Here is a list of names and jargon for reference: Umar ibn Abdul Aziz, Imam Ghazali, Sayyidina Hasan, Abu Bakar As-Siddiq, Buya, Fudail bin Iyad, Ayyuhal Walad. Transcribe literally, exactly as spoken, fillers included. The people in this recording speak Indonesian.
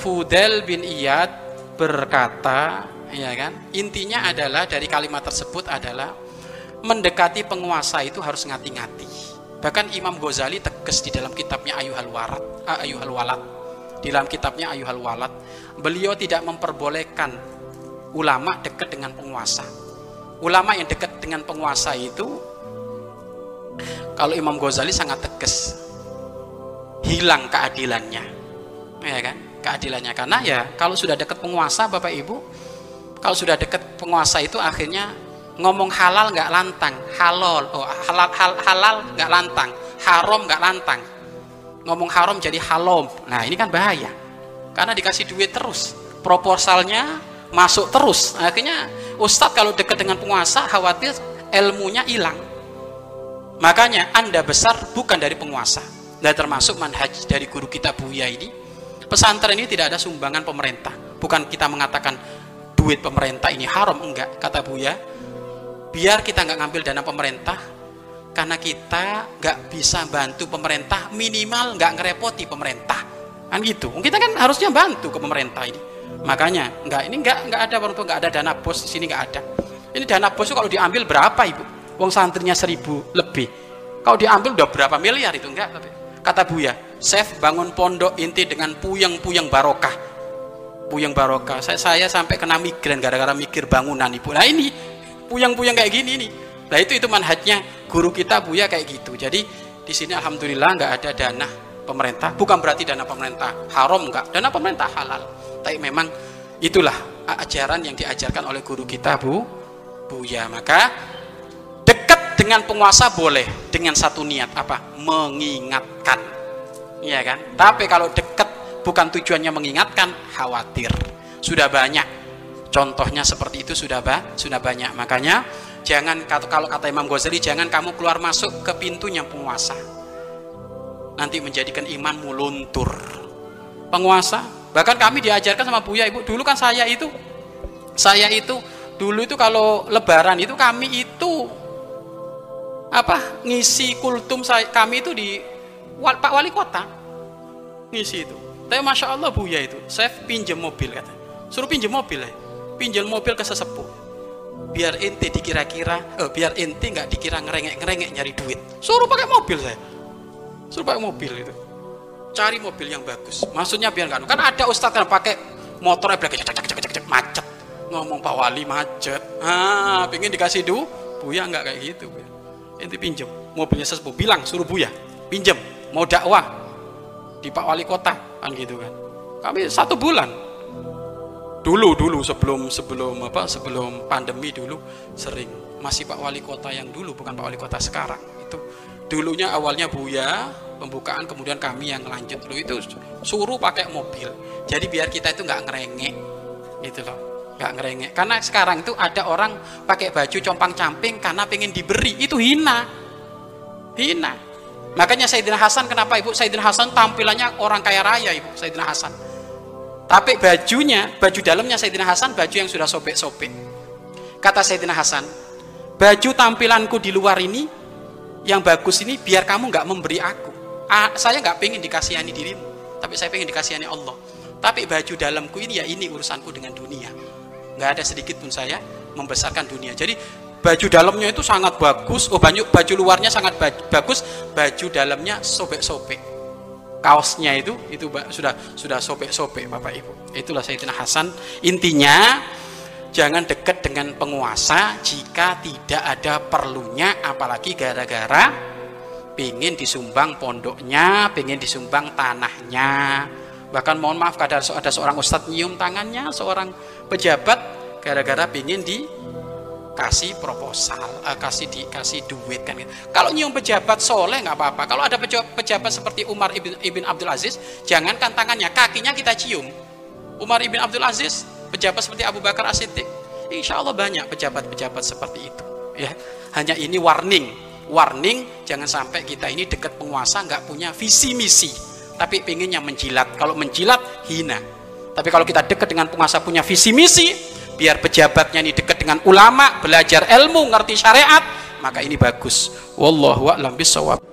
Fudail bin Iyad berkata, ya kan, intinya adalah dari kalimat tersebut adalah mendekati penguasa itu harus ngati-ngati. Bahkan Imam Ghazali tegas di dalam kitabnya Ayyuhal Walad, Ayyuhal Walad. Di dalam kitabnya Ayyuhal Walad, beliau tidak memperbolehkan ulama dekat dengan penguasa. Ulama yang dekat dengan penguasa itu, kalau Imam Ghazali sangat tegas, hilang keadilannya, ya kan? Keadilannya, karena ya kalau sudah dekat penguasa, Bapak Ibu, kalau sudah dekat penguasa itu akhirnya ngomong halal nggak lantang, halal, oh halal, hal, halal nggak lantang, haram nggak lantang, ngomong haram jadi halom. Nah ini kan bahaya, karena dikasih duit terus, proposalnya masuk terus, akhirnya ustadz kalau dekat dengan penguasa khawatir ilmunya hilang. Makanya Anda besar bukan dari penguasa. Dan termasuk manhaj dari guru kita Buya ini, pesantren ini tidak ada sumbangan pemerintah. Bukan kita mengatakan duit pemerintah ini haram, enggak. Kata Buya, biar kita nggak ngambil dana pemerintah, karena kita nggak bisa bantu pemerintah, minimal nggak ngerepoti pemerintah, kan gitu. Kita kan harusnya bantu ke pemerintah ini. Makanya enggak, ini enggak enggak ada warung, enggak ada dana bos di sini, enggak ada. Ini dana bos itu kalau diambil berapa, Ibu? Wong santrinya seribu lebih. Kalau diambil udah berapa miliar itu, enggak, tapi kata Buya, "Chef bangun pondok inti dengan puyeng-puyeng barokah." Puyeng barokah. Saya saya sampai kena migrain gara-gara mikir bangunan, Ibu. Nah, ini puyeng-puyeng kayak gini nih. Nah, itu itu manhajnya guru kita Buya kayak gitu. Jadi di sini alhamdulillah enggak ada dana pemerintah. Bukan berarti dana pemerintah haram, enggak. Dana pemerintah halal. Tapi memang itulah ajaran yang diajarkan oleh guru kita Bu Buya. Maka dekat dengan penguasa boleh dengan satu niat, apa? Mengingatkan, iya kan? Tapi kalau dekat bukan tujuannya mengingatkan, khawatir. Sudah banyak contohnya seperti itu, sudah bah, sudah banyak. Makanya jangan, kalau kata Imam Ghazali, jangan kamu keluar masuk ke pintunya penguasa, nanti menjadikan imanmu luntur. Penguasa, bahkan kami diajarkan sama Buya, Ibu, dulu kan saya itu saya itu dulu itu kalau lebaran itu kami itu apa ngisi kultum, saya kami itu di Pak Wali Kota ngisi itu. Tapi masya Allah Buya itu, saya pinjam mobil, kata suruh pinjam mobil ya. Pinjam mobil ke sesepuh, biar ente dikira-kira eh, biar ente nggak dikira ngerengek-ngerengek nyari duit, suruh pakai mobil, saya suruh pakai mobil itu, cari mobil yang bagus, maksudnya biar nggak, kan ada ustadz yang pakai motornya belakang cek cek cek cek macet, ngomong Pak Wali macet, ah pengen dikasih du, Buya nggak kayak gitu, Buya. Ente pinjem mobilnya sesepuh, bilang suruh Buya pinjem mau dakwah di Pak Wali Kota, kan gitu kan. Kami satu bulan dulu dulu sebelum sebelum apa sebelum pandemi dulu sering, masih Pak Wali Kota yang dulu, bukan Pak Wali Kota sekarang itu. Dulunya awalnya Buya pembukaan, kemudian kami yang lanjut dulu itu suruh pakai mobil. Jadi biar kita itu nggak ngerengek gitu loh, nggak ngerengek. Karena sekarang itu ada orang pakai baju compang-camping karena pengen diberi, itu hina, hina. Makanya Sayyidina Hasan, kenapa Ibu? Sayyidina Hasan tampilannya orang kaya raya, Ibu, Sayyidina Hasan. Tapi bajunya, baju dalamnya Sayyidina Hasan, baju yang sudah sobek-sobek. Kata Sayyidina Hasan, baju tampilanku di luar ini yang bagus ini biar kamu nggak memberi aku. Ah, saya nggak pengen dikasihani dirimu, tapi saya pengen dikasihani Allah. Tapi baju dalamku ini ya ini urusanku dengan dunia, nggak ada sedikit pun saya membesarkan dunia. Jadi baju dalamnya itu sangat bagus, oh banyak, baju luarnya sangat bagus, baju dalamnya sobek-sobek, kaosnya itu itu sudah sudah sobek-sobek, Bapak Ibu. Itulah Sayyidina Hasan. Intinya jangan dekat dengan penguasa jika tidak ada perlunya, apalagi gara-gara pengen disumbang pondoknya, pengen disumbang tanahnya. Bahkan mohon maaf, kadang ada seorang ustadz nyium tangannya seorang pejabat gara-gara pengen dikasih proposal, eh, kasih dikasih duit kan. Kalau nyium pejabat soleh nggak apa-apa. Kalau ada pejabat seperti Umar ibn Abdul Aziz, jangankan tangannya, kakinya kita cium. Umar ibn Abdul Aziz, pejabat seperti Abu Bakar As-Siddiq, insya Allah banyak pejabat-pejabat seperti itu. Ya, hanya ini warning, warning, jangan sampai kita ini dekat penguasa nggak punya visi misi, tapi pengennya menjilat. Kalau menjilat hina. Tapi kalau kita dekat dengan penguasa punya visi misi, biar pejabatnya ini dekat dengan ulama, belajar ilmu, ngerti syariat, maka ini bagus. Wallahu a'lam bishawab.